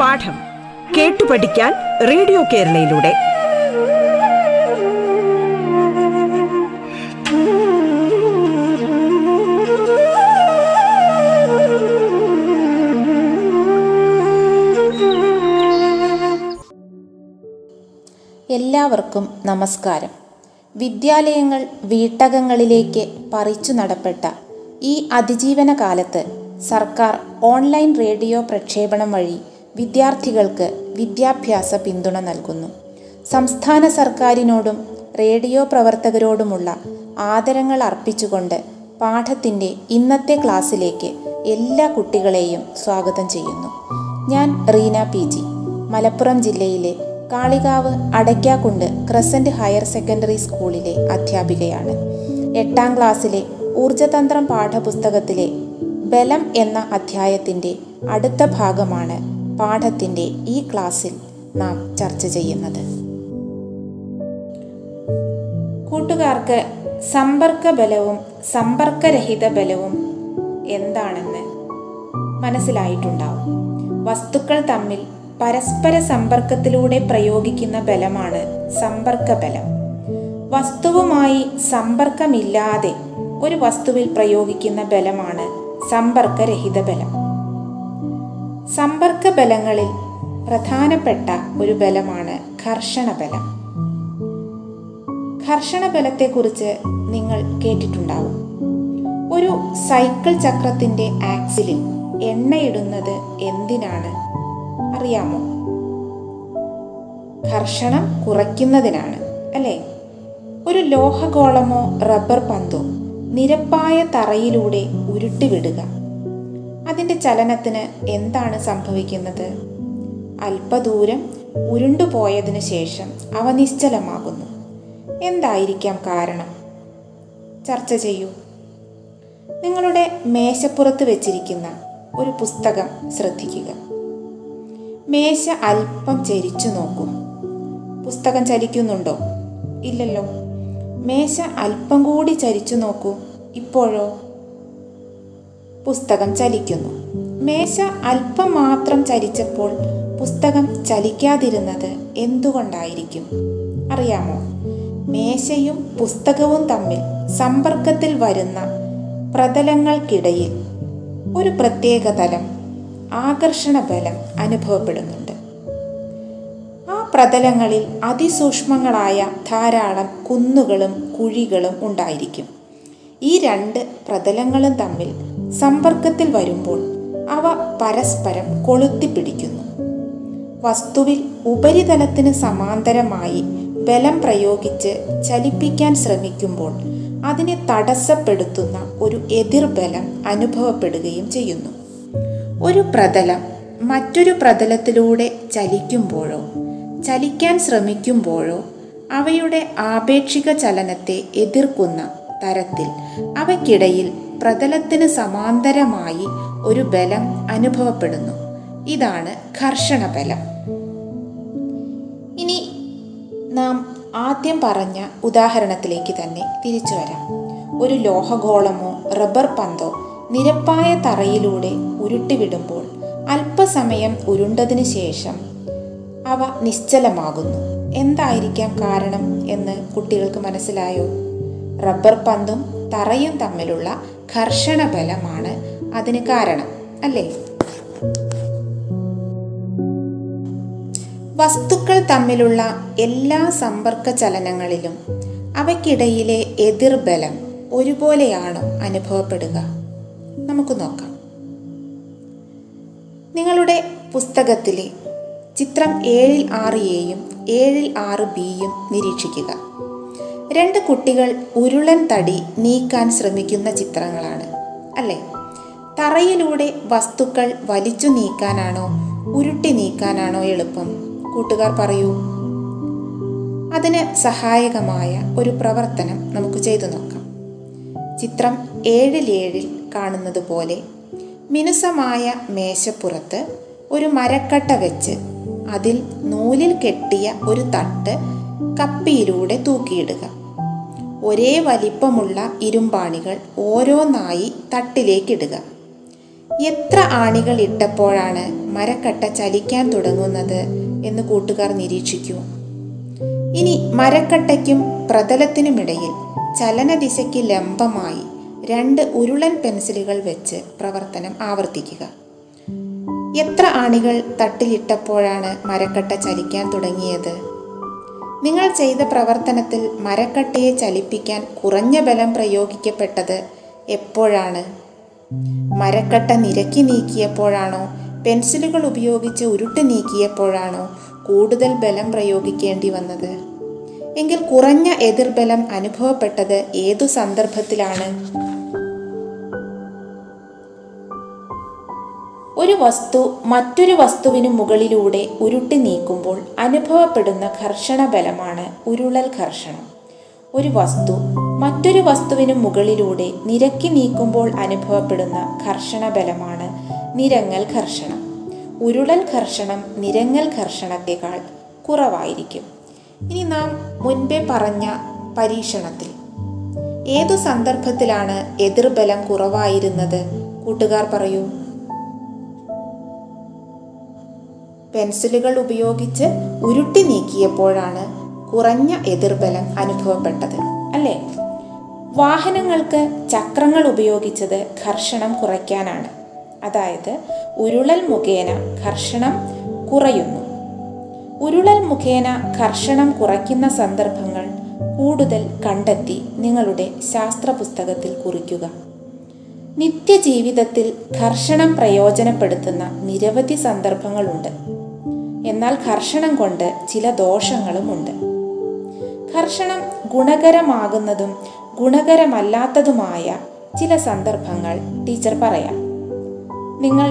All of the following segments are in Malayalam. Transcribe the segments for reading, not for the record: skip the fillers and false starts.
പാഠം കേട്ടു പഠിക്കാൻ റേഡിയോ കേരളയിലൂടെ എല്ലാവർക്കും നമസ്കാരം. വിദ്യാലയങ്ങൾ വീട്ടകങ്ങളിലേക്ക് പറിച്ചു നടപ്പെട്ട ഈ അതിജീവന കാലത്ത് സർക്കാർ ഓൺലൈൻ റേഡിയോ പ്രക്ഷേപണം വഴി വിദ്യാർത്ഥികൾക്ക് വിദ്യാഭ്യാസ പിന്തുണ നൽകുന്നു. സംസ്ഥാന സർക്കാരിനോടും റേഡിയോ പ്രവർത്തകരോടുമുള്ള ആദരങ്ങൾ അർപ്പിച്ചുകൊണ്ട് പാഠത്തിൻ്റെ ഇന്നത്തെ ക്ലാസ്സിലേക്ക് എല്ലാ കുട്ടികളെയും സ്വാഗതം ചെയ്യുന്നു. ഞാൻ റീന പി ജി, മലപ്പുറം ജില്ലയിലെ Kalikavu Adakkakundu crescent higher secondary സ്കൂളിലെ അധ്യാപികയാണ്. 8ാം ക്ലാസ്സിലെ ഊർജതന്ത്രം പാഠപുസ്തകത്തിലെ ബലം എന്ന അധ്യായത്തിൻ്റെ അടുത്ത ഭാഗമാണ് പാഠത്തിൻ്റെ ഈ ക്ലാസ്സിൽ നാം ചർച്ച ചെയ്യുന്നത്. കൂട്ടുകാർക്ക് സമ്പർക്ക ബലവും സമ്പർക്കരഹിത ബലവും എന്താണെന്ന് മനസ്സിലായിട്ടുണ്ടാവും. വസ്തുക്കൾ തമ്മിൽ പരസ്പര സമ്പർക്കത്തിലൂടെ പ്രയോഗിക്കുന്ന ബലമാണ് സമ്പർക്ക ബലം. വസ്തുവുമായി സമ്പർക്കമില്ലാതെ ഒരു വസ്തുവിൽ പ്രയോഗിക്കുന്ന ബലമാണ് സമ്പർക്കരഹിത ബലം. സമ്പർക്ക ബലങ്ങളിൽ പ്രധാനപ്പെട്ട ഒരു ബലമാണ് ഘർഷണ ബലം. ഘർഷണ ബലത്തെക്കുറിച്ച് നിങ്ങൾ കേട്ടിട്ടുണ്ടാവും. ഒരു സൈക്കിൾ ചക്രത്തിൻ്റെ ആക്സിലിൽ എണ്ണയിടുന്നത് എന്തിനാണ് അറിയാമോ? ഘർഷണം കുറയ്ക്കുന്നതിനാണ്, അല്ലേ? ഒരു ലോഹഗോളമോ റബ്ബർ പന്തോ നിരപ്പായ തറയിലൂടെ ഉരുട്ടിവിടുക. അതിൻ്റെ ചലനത്തിന് എന്താണ് സംഭവിക്കുന്നത്? അല്പദൂരം ഉരുണ്ടുപോയതിനു ശേഷം അവ നിശ്ചലമാകുന്നു. എന്തായിരിക്കാം കാരണം? ചർച്ച ചെയ്യൂ. നിങ്ങളുടെ മേശപ്പുറത്ത് വെച്ചിരിക്കുന്ന ഒരു പുസ്തകം ശ്രദ്ധിക്കുക. മേശ അല്പം ചരിച്ചു നോക്കും. പുസ്തകം ചലിക്കുന്നുണ്ടോ? ഇല്ലല്ലോ. മേശ അല്പം കൂടി ചരിച്ചു നോക്കൂ. ഇപ്പോഴോ? പുസ്തകം ചലിക്കുന്നു. മേശ അല്പം മാത്രം ചരിച്ചപ്പോൾ പുസ്തകം ചലിക്കാതിരുന്നത് എന്തുകൊണ്ടായിരിക്കും അറിയാമോ? മേശയും പുസ്തകവും തമ്മിൽ സമ്പർക്കത്തിൽ വരുന്ന പ്രതലങ്ങൾക്കിടയിൽ ഒരു പ്രത്യേക തലം ആകർഷണ ബലം അനുഭവപ്പെടുന്നുണ്ട്. ആ പ്രതലങ്ങളിൽ അതിസൂക്ഷ്മങ്ങളായ ധാരാളം കുന്നുകളും കുഴികളും ഉണ്ടായിരിക്കും. ഈ രണ്ട് പ്രതലങ്ങളും തമ്മിൽ സമ്പർക്കത്തിൽ വരുമ്പോൾ അവ പരസ്പരം കൊളുത്തിപ്പിടിക്കുന്നു. വസ്തുവിൽ ഉപരിതലത്തിന് സമാന്തരമായി ബലം പ്രയോഗിച്ച് ചലിപ്പിക്കാൻ ശ്രമിക്കുമ്പോൾ അതിനെ തടസ്സപ്പെടുത്തുന്ന ഒരു എതിർബലം അനുഭവപ്പെടുകയും ചെയ്യുന്നു. ഒരു പ്രതലം മറ്റൊരു പ്രതലത്തിലൂടെ ചലിക്കുമ്പോഴോ ചലിക്കാൻ ശ്രമിക്കുമ്പോഴോ അവയുടെ ആപേക്ഷിക ചലനത്തെ എതിർക്കുന്ന തരത്തിൽ അവയ്ക്കിടയിൽ പ്രതലത്തിന് സമാന്തരമായി ഒരു ബലം അനുഭവപ്പെടുന്നു. ഇതാണ് ഘർഷണ ബലം. ഇനി നാം ആദ്യം പറഞ്ഞ ഉദാഹരണത്തിലേക്ക് തന്നെ തിരിച്ചു വരാം. ഒരു ലോഹഗോളമോ റബ്ബർ പന്തോ നിരപ്പായ തറയിലൂടെ ഉരുട്ടിവിടുമ്പോൾ അല്പസമയം ഉരുണ്ടതിന് ശേഷം അവ നിശ്ചലമാകുന്നു. എന്തായിരിക്കാം കാരണം എന്ന് കുട്ടികൾക്ക് മനസ്സിലായോ? റബ്ബർ പന്തും തറയും തമ്മിലുള്ള ഘർഷണ ബലമാണ് അതിന് കാരണം, അല്ലേ? വസ്തുക്കൾ തമ്മിലുള്ള എല്ലാ സമ്പർക്ക ചലനങ്ങളിലും അവയ്ക്കിടയിലെ എതിർബലം ഒരുപോലെയാണോ അനുഭവപ്പെടുക? നമുക്ക് നോക്കാം. നിങ്ങളുടെ പുസ്തകത്തിലെ ചിത്രം 7-6 എയും 7-6 ബിയും നിരീക്ഷിക്കുക. രണ്ട് കുട്ടികൾ ഉരുളൻ തടി നീക്കാൻ ശ്രമിക്കുന്ന ചിത്രങ്ങളാണ്, അല്ലേ? തറയിലൂടെ വസ്തുക്കൾ വലിച്ചു നീക്കാനാണോ ഉരുട്ടി നീക്കാനാണോ എളുപ്പം? കൂട്ടുകാർ പറയൂ. അതിന് സഹായകമായ ഒരു പ്രവർത്തനം നമുക്ക് ചെയ്തു നോക്കാം. ചിത്രം 7-7 കാണുന്നത് പോലെ മിനുസമായ മേശപ്പുറത്ത് ഒരു മരക്കട്ട വെച്ച് അതിൽ നൂലിൽ കെട്ടിയ ഒരു തട്ട് കപ്പിയിലൂടെ തൂക്കിയിടുക. ഒരേ വലിപ്പമുള്ള ഇരുമ്പാണികൾ ഓരോന്നായി തട്ടിലേക്കിടുക. എത്ര ആണികൾ ഇട്ടപ്പോഴാണ് മരക്കട്ട ചലിക്കാൻ തുടങ്ങുന്നത് എന്ന് കൂട്ടുകാർ നിരീക്ഷിക്കൂ. ഇനി മരക്കട്ടയ്ക്കും പ്രതലത്തിനുമിടയിൽ ചലനദിശയ്ക്ക് ലംബമായി 2 ഉരുളൻ പെൻസിലുകൾ വെച്ച് പ്രവർത്തനം ആവർത്തിക്കുക. എത്ര ആണികൾ തട്ടിലിട്ടപ്പോഴാണ് മരക്കട്ട ചലിക്കാൻ തുടങ്ങിയത്? നിങ്ങൾ ചെയ്ത പ്രവർത്തനത്തിൽ മരക്കട്ടയെ ചലിപ്പിക്കാൻ കുറഞ്ഞ ബലം പ്രയോഗിക്കപ്പെട്ടത് എപ്പോഴാണ്? മരക്കട്ട നിരക്കി നീക്കിയപ്പോഴാണോ, പെൻസിലുകൾ ഉപയോഗിച്ച് ഉരുട്ടി നീക്കിയപ്പോഴാണോ കൂടുതൽ ബലം പ്രയോഗിക്കേണ്ടി വന്നത്? എങ്കിൽ കുറഞ്ഞ എതിർബലം അനുഭവപ്പെട്ടത് ഏതു സന്ദർഭത്തിലാണ്? ഒരു വസ്തു മറ്റൊരു വസ്തുവിനു മുകളിലൂടെ ഉരുട്ടി നീക്കുമ്പോൾ അനുഭവപ്പെടുന്ന ഘർഷണ ബലമാണ് ഉരുളൽ ഘർഷണം. ഒരു വസ്തു മറ്റൊരു വസ്തുവിനു മുകളിലൂടെ നിരക്കി നീക്കുമ്പോൾ അനുഭവപ്പെടുന്ന ഘർഷണ ബലമാണ് നിരങ്ങൽ ഘർഷണം. ഉരുളൽ ഘർഷണം നിരങ്ങൽ ഘർഷണത്തെക്കാൾ കുറവായിരിക്കും. ഇനി നാം മുൻപേ പറഞ്ഞ പരീക്ഷണത്തിൽ ഏതു സന്ദർഭത്തിലാണ് എതിർബലം കുറവായിരുന്നത്? കൂട്ടുകാർ പറയൂ. പെൻസിലുകൾ ഉപയോഗിച്ച് ഉരുട്ടി നീക്കിയപ്പോഴാണ് കുറഞ്ഞ എതിർബലം അനുഭവപ്പെട്ടത്, അല്ലേ? വാഹനങ്ങൾക്ക് ചക്രങ്ങൾ ഉപയോഗിച്ചത് ഘർഷണം കുറയ്ക്കാനാണ്. അതായത് ഉരുളൽ മുഖേന ഘർഷണം കുറയുന്നു. ഉരുളൽ മുഖേന ഘർഷണം കുറയ്ക്കുന്ന സന്ദർഭങ്ങൾ കൂടുതൽ കണ്ടെത്തി നിങ്ങളുടെ ശാസ്ത്ര പുസ്തകത്തിൽ കുറിക്കുക. നിത്യജീവിതത്തിൽ ഘർഷണം പ്രയോജനപ്പെടുത്തുന്ന നിരവധി സന്ദർഭങ്ങളുണ്ട്. എന്നാൽ ഘർഷണം കൊണ്ട് ചില ദോഷങ്ങളുമുണ്ട്. ഘർഷണം ഗുണകരമാകുന്നതും ഗുണകരമല്ലാത്തതുമായ ചില സന്ദർഭങ്ങൾ ടീച്ചർ പറയാം. നിങ്ങൾ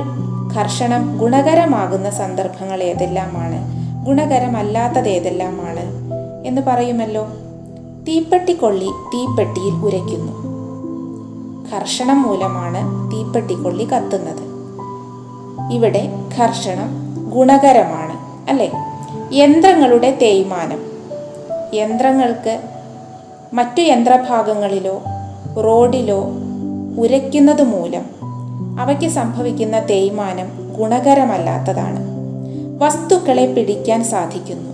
ഘർഷണം ഗുണകരമാകുന്ന സന്ദർഭങ്ങൾ ഏതെല്ലാമാണ്, ഗുണകരമല്ലാത്തത് ഏതെല്ലാമാണ് എന്ന് പറയുമല്ലോ. തീപ്പെട്ടിക്കൊള്ളി തീപ്പെട്ടിയിൽ ഉരയ്ക്കുന്നു. ഘർഷണം മൂലമാണ് തീപ്പെട്ടിക്കൊള്ളി കത്തുന്നത്. ഇവിടെ ഘർഷണം ഗുണകരമാണ്, അല്ലേ? യന്ത്രങ്ങളുടെ തേയ്മാനം. യന്ത്രങ്ങൾക്ക് മറ്റു യന്ത്രഭാഗങ്ങളിലോ റോഡിലോ ഉരയ്ക്കുന്നത് മൂലം അവയ്ക്ക് സംഭവിക്കുന്ന തേയ്മാനം ഗുണകരമല്ലാത്തതാണ്. വസ്തുക്കളെ പിടിക്കാൻ സാധിക്കുന്നു,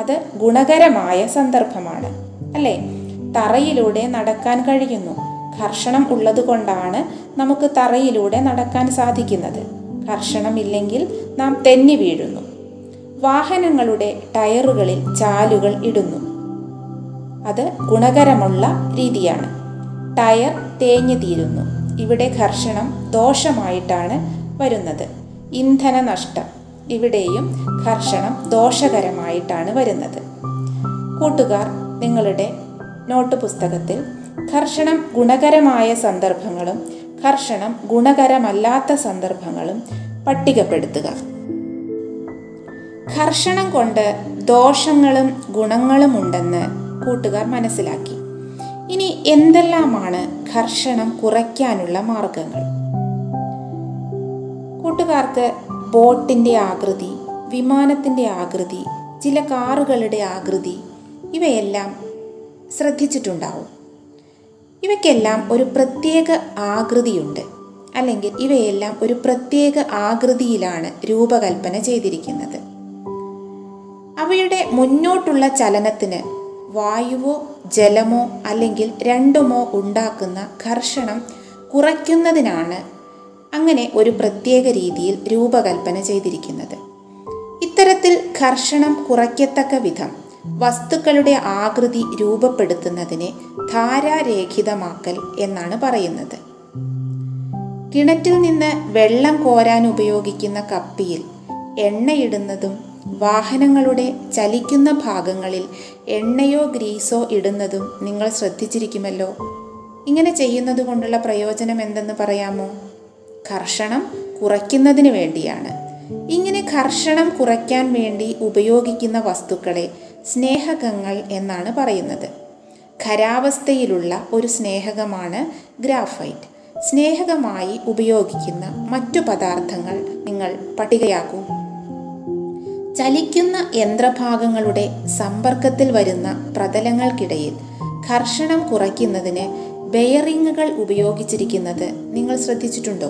അത് ഗുണകരമായ സന്ദർഭമാണ്, അല്ലേ? തറയിലൂടെ നടക്കാൻ കഴിയുന്നു. ഘർഷണം ഉള്ളതുകൊണ്ടാണ് നമുക്ക് തറയിലൂടെ നടക്കാൻ സാധിക്കുന്നത്. ഘർഷണമില്ലെങ്കിൽ നാം തെന്നി വീഴുന്നു. വാഹനങ്ങളുടെ ടയറുകളിൽ ചാലുകൾ ഇടുന്നു, അത് ഗുണകരമുള്ള രീതിയാണ്. ടയർ തേഞ്ഞു തീരുന്നു, ഇവിടെ ഘർഷണം ദോഷമായിട്ടാണ് വരുന്നത്. ഇന്ധന നഷ്ടം, ഇവിടെയും ഘർഷണം ദോഷകരമായിട്ടാണ് വരുന്നത്. കൂട്ടുകാർ നിങ്ങളുടെ നോട്ട് പുസ്തകത്തിൽ ഘർഷണം ഗുണകരമായ സന്ദർഭങ്ങളും ഘർഷണം ഗുണകരമല്ലാത്ത സന്ദർഭങ്ങളും പട്ടികപ്പെടുത്തുക. ഘർഷണം കൊണ്ട് ദോഷങ്ങളും ഗുണങ്ങളും ഉണ്ടെന്ന് കൂട്ടുകാർ മനസ്സിലാക്കി. ഇനി എന്തെല്ലാമാണ് ഘർഷണം കുറയ്ക്കാനുള്ള മാർഗങ്ങൾ? കൂട്ടുകാർക്ക് ബോട്ടിൻ്റെ ആകൃതി, വിമാനത്തിൻ്റെ ആകൃതി, ചില കാറുകളുടെ ആകൃതി, ഇവയെല്ലാം ശ്രദ്ധിച്ചിട്ടുണ്ടാവും. ഇവയ്ക്കെല്ലാം ഒരു പ്രത്യേക ആകൃതിയുണ്ട്, അല്ലെങ്കിൽ ഇവയെല്ലാം ഒരു പ്രത്യേക ആകൃതിയിലാണ് രൂപകൽപ്പന ചെയ്തിരിക്കുന്നത്. അവയുടെ മുന്നോട്ടുള്ള ചലനത്തിന് വായുവോ ജലമോ അല്ലെങ്കിൽ രണ്ടുമോ ഉണ്ടാക്കുന്ന ഘർഷണം കുറയ്ക്കുന്നതിനാണ് അങ്ങനെ ഒരു പ്രത്യേക രീതിയിൽ രൂപകൽപ്പന ചെയ്തിരിക്കുന്നത്. ഇത്തരത്തിൽ ഘർഷണം കുറയ്ക്കത്തക്ക വിധം വസ്തുക്കളുടെ ആകൃതി രൂപപ്പെടുത്തുന്നതിനെ ധാരാരേഖിതമാക്കൽ എന്നാണ് പറയുന്നത്. കിണറ്റിൽ നിന്ന് വെള്ളം കോരാൻ ഉപയോഗിക്കുന്ന കപ്പിയിൽ എണ്ണയിടുന്നതും വാഹനങ്ങളുടെ ചലിക്കുന്ന ഭാഗങ്ങളിൽ എണ്ണയോ ഗ്രീസോ ഇടുന്നതും നിങ്ങൾ ശ്രദ്ധിച്ചിരിക്കുമല്ലോ. ഇങ്ങനെ ചെയ്യുന്നത് കൊണ്ടുള്ള പ്രയോജനം എന്തെന്ന് പറയാമോ? ഘർഷണം കുറയ്ക്കുന്നതിന് വേണ്ടിയാണ്. ഇങ്ങനെ ഘർഷണം കുറയ്ക്കാൻ വേണ്ടി ഉപയോഗിക്കുന്ന വസ്തുക്കളെ സ്നേഹകങ്ങൾ എന്നാണ് പറയുന്നത്. ഖരാവസ്ഥയിലുള്ള ഒരു സ്നേഹകമാണ് ഗ്രാഫൈറ്റ്. സ്നേഹകമായി ഉപയോഗിക്കുന്ന മറ്റു പദാർത്ഥങ്ങൾ നിങ്ങൾ പട്ടികയാക്കൂ. ചലിക്കുന്ന യന്ത്രഭാഗങ്ങളുടെ സമ്പർക്കത്തിൽ വരുന്ന പ്രതലങ്ങൾക്കിടയിൽ ഘർഷണം കുറയ്ക്കുന്നതിന് ബെയറിങ്ങുകൾ ഉപയോഗിച്ചിരിക്കുന്നത് നിങ്ങൾ ശ്രദ്ധിച്ചിട്ടുണ്ടോ?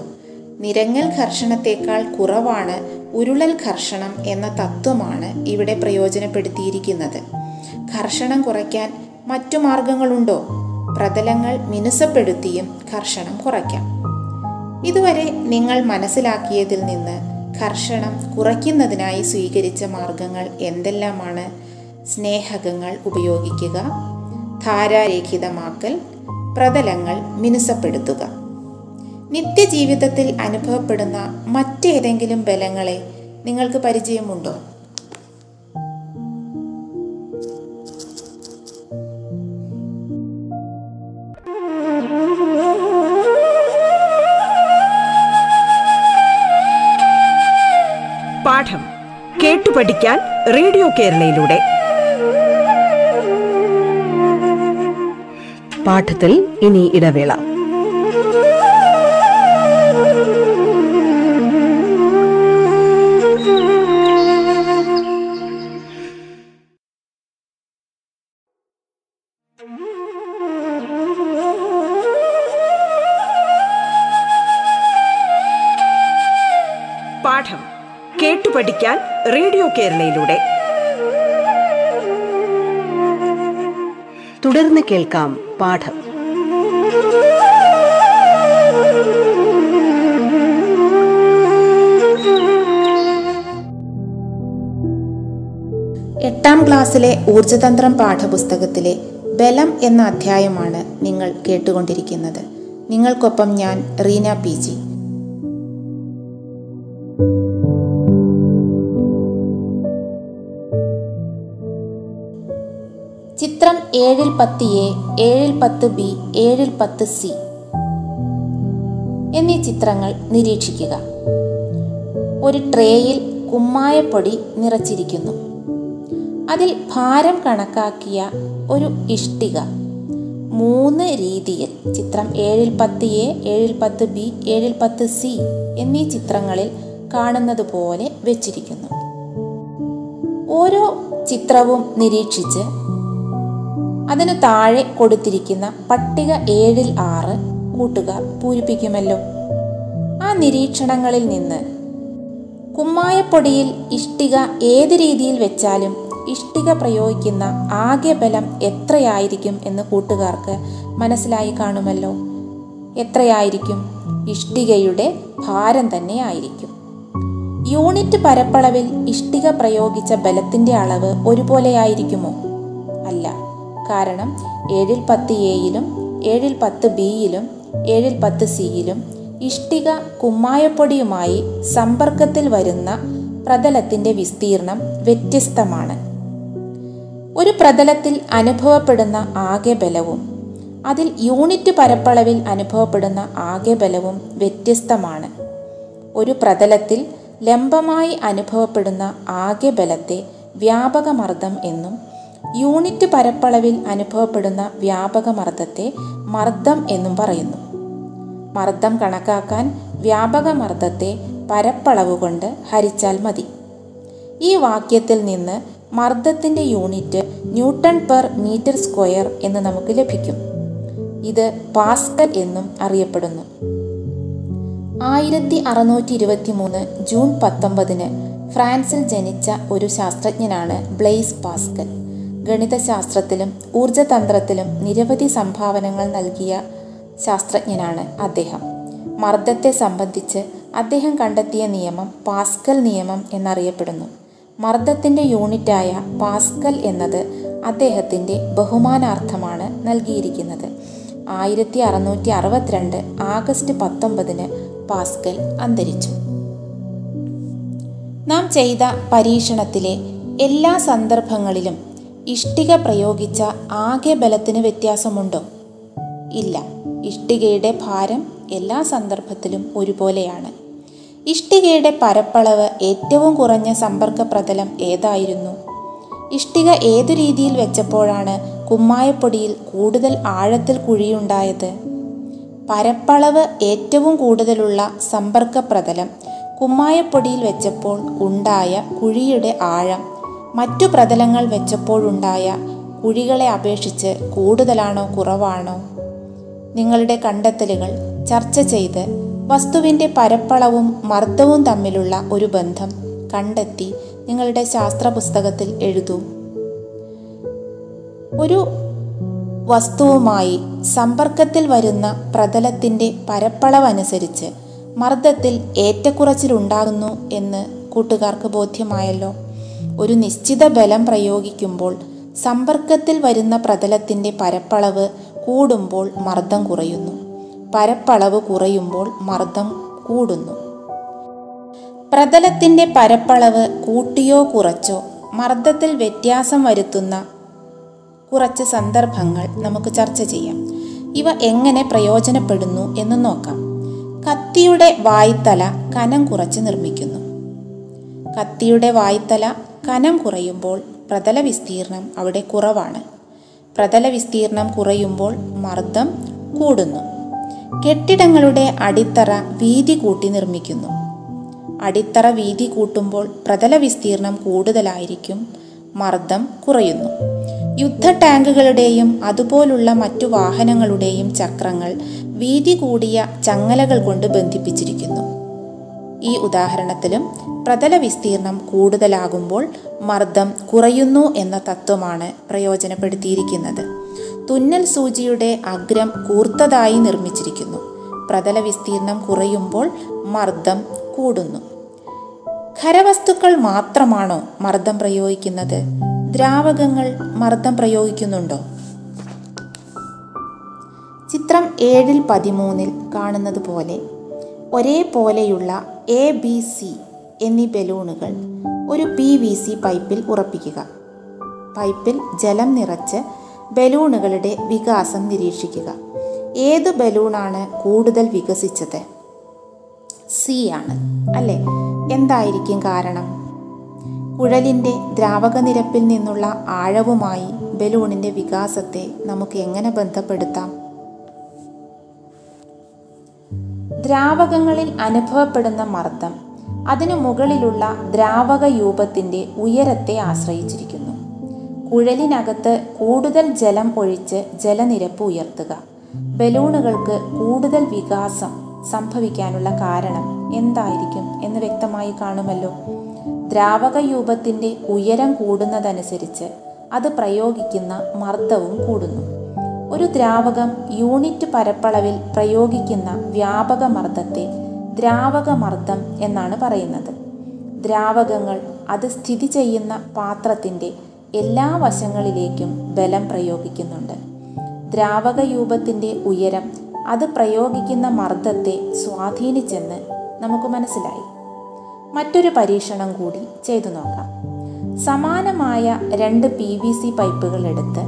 നിരങ്ങൽ ഘർഷണത്തേക്കാൾ കുറവാണ് ഉരുളൽ ഘർഷണം എന്ന തത്വമാണ് ഇവിടെ പ്രയോജനപ്പെടുത്തിയിരിക്കുന്നത്. ഘർഷണം കുറയ്ക്കാൻ മറ്റു മാർഗങ്ങളുണ്ടോ? പ്രതലങ്ങൾ മിനുസപ്പെടുത്തിയും ഘർഷണം കുറയ്ക്കാം. ഇതുവരെ നിങ്ങൾ മനസ്സിലാക്കിയതിൽ നിന്ന് ഘർഷണം കുറയ്ക്കുന്നതിനായി സ്വീകരിച്ച മാർഗങ്ങൾ എന്തെല്ലാമാണ്? സ്നേഹകങ്ങൾ ഉപയോഗിക്കുക, ധാരാരേഖിതമാക്കൽ, പ്രതലങ്ങൾ മിനുസപ്പെടുത്തുക. നിത്യജീവിതത്തിൽ അനുഭവപ്പെടുന്ന മറ്റേതെങ്കിലും ബലങ്ങളെ നിങ്ങൾക്ക് പരിചയമുണ്ടോ? പാഠം കേട്ടു പഠിക്കാൻ റേഡിയോ കേരളയിലൂടെ പാഠത്തിൽ ഇനി ഇടവേള. പാഠം കേട്ടു പഠിക്കാൻ റേഡിയോ കേരളയിലൂടെ തുടർന്ന് കേൾക്കാം പാഠം. എട്ടാം ക്ലാസ്സിലെ ഊർജതന്ത്രം പാഠപുസ്തകത്തിലെ ബലം എന്ന അധ്യായമാണ് നിങ്ങൾ കേട്ടുകൊണ്ടിരിക്കുന്നത്. നിങ്ങൾക്കൊപ്പം ഞാൻ റീന പി ജി. ചിത്രം 7-10A, 7-10B, 7-10C എന്നീ ചിത്രങ്ങൾ നിരീക്ഷിക്കുക. ഒരു ട്രേയിൽ കുമ്മായപ്പൊടി നിറച്ചിരിക്കുന്നു. അതിൽ ഭാരം കണക്കാക്കിയ ഒരു ഇഷ്ടിക മൂന്ന് രീതിയിൽ ചിത്രം 7-10A, 7-10B, 7-10C എന്നീ ചിത്രങ്ങളിൽ കാണുന്നത് പോലെ വെച്ചിരിക്കുന്നു. ഓരോ ചിത്രവും നിരീക്ഷിച്ച് അതിനു താഴെ കൊടുത്തിരിക്കുന്ന പട്ടിക 7-6 കൂട്ടുകാർ പൂരിപ്പിക്കുമല്ലോ. ആ നിരീക്ഷണങ്ങളിൽ നിന്ന് കുമ്മായപ്പൊടിയിൽ ഇഷ്ടിക ഏത് രീതിയിൽ വെച്ചാലും ഇഷ്ടിക പ്രയോഗിക്കുന്ന ആകെ ബലം എത്രയായിരിക്കും എന്ന് കൂട്ടുകാർക്ക് മനസ്സിലായി കാണുമല്ലോ. എത്രയായിരിക്കും? ഇഷ്ടികയുടെ ഭാരം തന്നെ ആയിരിക്കും. യൂണിറ്റ് പരപ്പളവിൽ ഇഷ്ടിക പ്രയോഗിച്ച ബലത്തിൻ്റെ അളവ് ഒരുപോലെയായിരിക്കുമോ? അല്ല. കാരണം 7-10Aയിലും 7-10Bയിലും 7-10Cയിലും ഇഷ്ടിക കുമ്മായപ്പൊടിയുമായി സമ്പർക്കത്തിൽ വരുന്ന പ്രതലത്തിൻ്റെ വിസ്തീർണം വ്യത്യസ്തമാണ്. ഒരു പ്രതലത്തിൽ അനുഭവപ്പെടുന്ന ആകെ ബലവും അതിൽ യൂണിറ്റ് പരപ്പളവിൽ അനുഭവപ്പെടുന്ന ആകെ ബലവും വ്യത്യസ്തമാണ്. ഒരു പ്രതലത്തിൽ ലംബമായി അനുഭവപ്പെടുന്ന ആകെ ബലത്തെ വ്യാപകമർദ്ദം എന്നും യൂണിറ്റ് പരപ്പളവിൽ അനുഭവപ്പെടുന്ന വ്യാപകമർദ്ദത്തെ മർദ്ദം എന്നും പറയുന്നു. മർദ്ദം കണക്കാക്കാൻ വ്യാപകമർദ്ദത്തെ പരപ്പളവ് കൊണ്ട് ഹരിച്ചാൽ മതി. ഈ വാക്യത്തിൽ നിന്ന് മർദ്ദത്തിൻ്റെ യൂണിറ്റ് Nm/m² എന്ന് നമുക്ക് ലഭിക്കും. ഇത് പാസ്കൽ എന്നും അറിയപ്പെടുന്നു. 1623 ജൂൺ 19 ഫ്രാൻസിൽ ജനിച്ച ഒരു ശാസ്ത്രജ്ഞനാണ് ബ്ലെയ്സ് പാസ്കൽ. ഗണിതശാസ്ത്രത്തിലും ഊർജതന്ത്രത്തിലും നിരവധി സംഭാവനകൾ നൽകിയ ശാസ്ത്രജ്ഞനാണ് അദ്ദേഹം. മർദ്ദത്തെ സംബന്ധിച്ച് അദ്ദേഹം കണ്ടെത്തിയ നിയമം പാസ്കൽ നിയമം എന്നറിയപ്പെടുന്നു. മർദ്ദത്തിൻ്റെ യൂണിറ്റായ പാസ്കൽ എന്നത് അദ്ദേഹത്തിൻ്റെ ബഹുമാനാർത്ഥമാണ് നൽകിയിരിക്കുന്നത്. 1662 ആഗസ്റ്റ് 19 പാസ്കൽ അന്തരിച്ചു. നാം ചെയ്ത പരീക്ഷണത്തിലെ എല്ലാ സന്ദർഭങ്ങളിലും ഇഷ്ടിക പ്രയോഗിച്ച ആകെ ബലത്തിന് വ്യത്യാസമുണ്ടോ? ഇല്ല. ഇഷ്ടികയുടെ ഭാരം എല്ലാ സന്ദർഭത്തിലും ഒരുപോലെയാണ്. ഇഷ്ടികയുടെ പരപ്പളവ് ഏറ്റവും കുറഞ്ഞ സമ്പർക്ക പ്രതലം ഏതായിരുന്നു? ഇഷ്ടിക ഏതു രീതിയിൽ വെച്ചപ്പോഴാണ് കുമ്മായപ്പൊടിയിൽ കൂടുതൽ ആഴത്തിൽ കുഴിയുണ്ടായത്? പരപ്പളവ് ഏറ്റവും കൂടുതലുള്ള സമ്പർക്ക പ്രതലം കുമ്മായപ്പൊടിയിൽ വെച്ചപ്പോൾ ഉണ്ടായ കുഴിയുടെ ആഴം മറ്റു പ്രതലങ്ങൾ വെച്ചപ്പോഴുണ്ടായ കുഴികളെ അപേക്ഷിച്ച് കൂടുതലാണോ കുറവാണോ? നിങ്ങളുടെ കണ്ടെത്തലുകൾ ചർച്ച ചെയ്ത് വസ്തുവിൻ്റെ പരപ്പളവും മർദ്ദവും തമ്മിലുള്ള ഒരു ബന്ധം കണ്ടെത്തി നിങ്ങളുടെ ശാസ്ത്രപുസ്തകത്തിൽ എഴുതൂ. ഒരു വസ്തുവുമായി സമ്പർക്കത്തിൽ വരുന്ന പ്രതലത്തിൻ്റെ പരപ്പളവനുസരിച്ച് മർദ്ദത്തിൽ ഏറ്റക്കുറച്ചിലുണ്ടാകുന്നു എന്ന് കൂട്ടുകാർക്ക് ബോധ്യമായല്ലോ. ഒരു നിശ്ചിത ബലം പ്രയോഗിക്കുമ്പോൾ സമ്പർക്കത്തിൽ വരുന്ന പ്രതലത്തിൻ്റെ പരപ്പളവ് കൂടുമ്പോൾ മർദ്ദം കുറയുന്നു, പരപ്പളവ് കുറയുമ്പോൾ മർദ്ദം കൂടുന്നു. പ്രതലത്തിൻ്റെ പരപ്പളവ് കൂട്ടിയോ കുറച്ചോ മർദ്ദത്തിൽ വ്യത്യാസം വരുത്തുന്ന കുറച്ച് സന്ദർഭങ്ങൾ നമുക്ക് ചർച്ച ചെയ്യാം. ഇവ എങ്ങനെ പ്രയോജനപ്പെടുന്നു എന്ന് നോക്കാം. കത്തിയുടെ വായ്ത്തല കനം കുറച്ച് നിർമ്മിക്കുന്നു. കത്തിയുടെ വായ്ത്തല കനം കുറയുമ്പോൾ പ്രതല വിസ്തീർണം അവിടെ കുറവാണ്. പ്രതല വിസ്തീർണം കുറയുമ്പോൾ മർദ്ദം കൂടുന്നു. കെട്ടിടങ്ങളുടെ അടിത്തറ വീതി കൂട്ടി നിർമ്മിക്കുന്നു. അടിത്തറ വീതി കൂട്ടുമ്പോൾ പ്രതല വിസ്തീർണം കൂടുതലായിരിക്കും, മർദ്ദം കുറയുന്നു. യുദ്ധ ടാങ്കുകളുടെയും അതുപോലുള്ള മറ്റു വാഹനങ്ങളുടെയും ചക്രങ്ങൾ വീതി കൂടിയ ചങ്ങലകൾ കൊണ്ട് ബന്ധിപ്പിച്ചിരിക്കുന്നു. ഈ ഉദാഹരണത്തിലും പ്രതല വിസ്തീർണം കൂടുതലാകുമ്പോൾ മർദ്ദം കുറയുന്നു എന്ന തത്വമാണ് പ്രയോജനപ്പെടുത്തിയിരിക്കുന്നത്. തുന്നൽ സൂചിയുടെ അഗ്രം കൂർത്തതായി നിർമ്മിച്ചിരിക്കുന്നു. പ്രതല വിസ്തീർണം കുറയുമ്പോൾ മർദ്ദം കൂടുന്നു. ഖരവസ്തുക്കൾ മാത്രമാണോ മർദ്ദം പ്രയോഗിക്കുന്നത്? ദ്രാവകങ്ങൾ മർദ്ദം പ്രയോഗിക്കുന്നുണ്ടോ? ചിത്രം 7:13 കാണുന്നത് പോലെ ഒരേപോലെയുള്ള ABC എന്നീ ബലൂണുകൾ ഒരു PVC പൈപ്പിൽ ഉറപ്പിക്കുക. പൈപ്പിൽ ജലം നിറച്ച് ബലൂണുകളുടെ വികാസം നിരീക്ഷിക്കുക. ഏത് ബലൂണാണ് കൂടുതൽ വികസിച്ചത്? C ആണ് അല്ലേ? എന്തായിരിക്കും കാരണം? കുഴലിൻ്റെ ദ്രാവകനിരപ്പിൽ നിന്നുള്ള ആഴവുമായി ബലൂണിൻ്റെ വികാസത്തെ നമുക്ക് എങ്ങനെ ബന്ധപ്പെടുത്താം? ദ്രാവകങ്ങളിൽ അനുഭവപ്പെടുന്ന മർദ്ദം അതിനു മുകളിലുള്ള ദ്രാവകയൂപത്തിൻ്റെ ഉയരത്തെ ആശ്രയിച്ചിരിക്കുന്നു. കുഴലിനകത്ത് കൂടുതൽ ജലം ഒഴിച്ച് ജലനിരപ്പ് ഉയർത്തുക. ബലൂണുകൾക്ക് കൂടുതൽ വികാസം സംഭവിക്കാനുള്ള കാരണം എന്തായിരിക്കും എന്ന് വ്യക്തമായി കാണുമല്ലോ. ദ്രാവകയൂപത്തിൻ്റെ ഉയരം കൂടുന്നതനുസരിച്ച് അത് പ്രയോഗിക്കുന്ന മർദ്ദവും കൂടുന്നു. ഒരു ദ്രാവകം യൂണിറ്റ് പരപ്പളവിൽ പ്രയോഗിക്കുന്ന വ്യാപക മർദ്ദത്തെ ദ്രാവകമർദ്ദം എന്നാണ് പറയുന്നത്. ദ്രാവകങ്ങൾ അത് സ്ഥിതി ചെയ്യുന്ന പാത്രത്തിൻ്റെ എല്ലാ വശങ്ങളിലേക്കും ബലം പ്രയോഗിക്കുന്നുണ്ട്. ദ്രാവകയൂപത്തിൻ്റെ ഉയരം അത് പ്രയോഗിക്കുന്ന മർദ്ദത്തെ സ്വാധീനിച്ചെന്ന് നമുക്ക് മനസ്സിലായി. മറ്റൊരു പരീക്ഷണം കൂടി ചെയ്തു നോക്കാം. സമാനമായ 2 PVC പൈപ്പുകൾ എടുത്ത്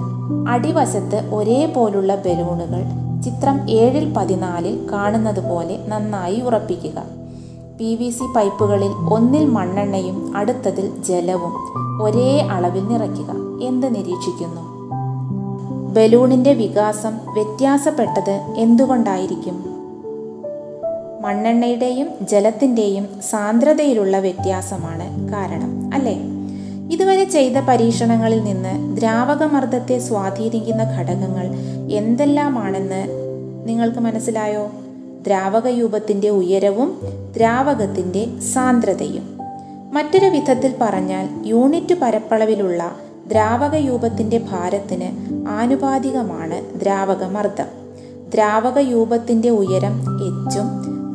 അടിവശത്ത് ഒരേപോലുള്ള ബലൂണുകൾ ചിത്രം 7:14 കാണുന്നത് പോലെ നന്നായി ഉറപ്പിക്കുക. PVC പൈപ്പുകളിൽ ഒന്നിൽ മണ്ണെണ്ണയും അടുത്തതിൽ ജലവും ഒരേ അളവിൽ നിറയ്ക്കുക. എന്ത് നിരീക്ഷിക്കുന്നു? ബലൂണിൻ്റെ വികാസം വ്യത്യാസപ്പെട്ടത് എന്തുകൊണ്ടായിരിക്കും? മണ്ണെണ്ണയുടെയും ജലത്തിൻ്റെയും സാന്ദ്രതയിലുള്ള വ്യത്യാസമാണ് കാരണം അല്ലേ? ഇതുവരെ ചെയ്ത പരീക്ഷണങ്ങളിൽ നിന്ന് ദ്രാവകമർദ്ദത്തെ സ്വാധീനിക്കുന്ന ഘടകങ്ങൾ എന്തെല്ലാമാണെന്ന് നിങ്ങൾക്ക് മനസ്സിലായോ? ദ്രാവകയൂപത്തിൻ്റെ ഉയരവും ദ്രാവകത്തിൻ്റെ സാന്ദ്രതയും. മറ്റൊരു വിധത്തിൽ പറഞ്ഞാൽ യൂണിറ്റ് പരപ്പളവിലുള്ള ദ്രാവകയൂപത്തിൻ്റെ ഭാരത്തിന് ആനുപാതികമാണ് ദ്രാവകമർദ്ദം. ദ്രാവകയൂപത്തിൻ്റെ ഉയരം hഉം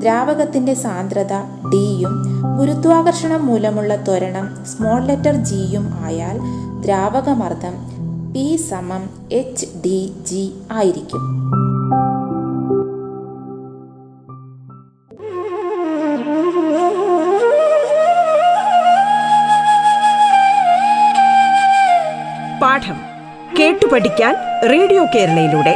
ദ്രാവകത്തിൻ്റെ സാന്ദ്രത dയും ഗുരുത്വാകർഷണം മൂലമുള്ള ത്വരണം gയും ആയാൽ ദ്രാവകമർദ്ദം P=HdG ആയിരിക്കും. പാഠം കേട്ടു പഠിക്കാൻ റേഡിയോ കേരളയിലൂടെ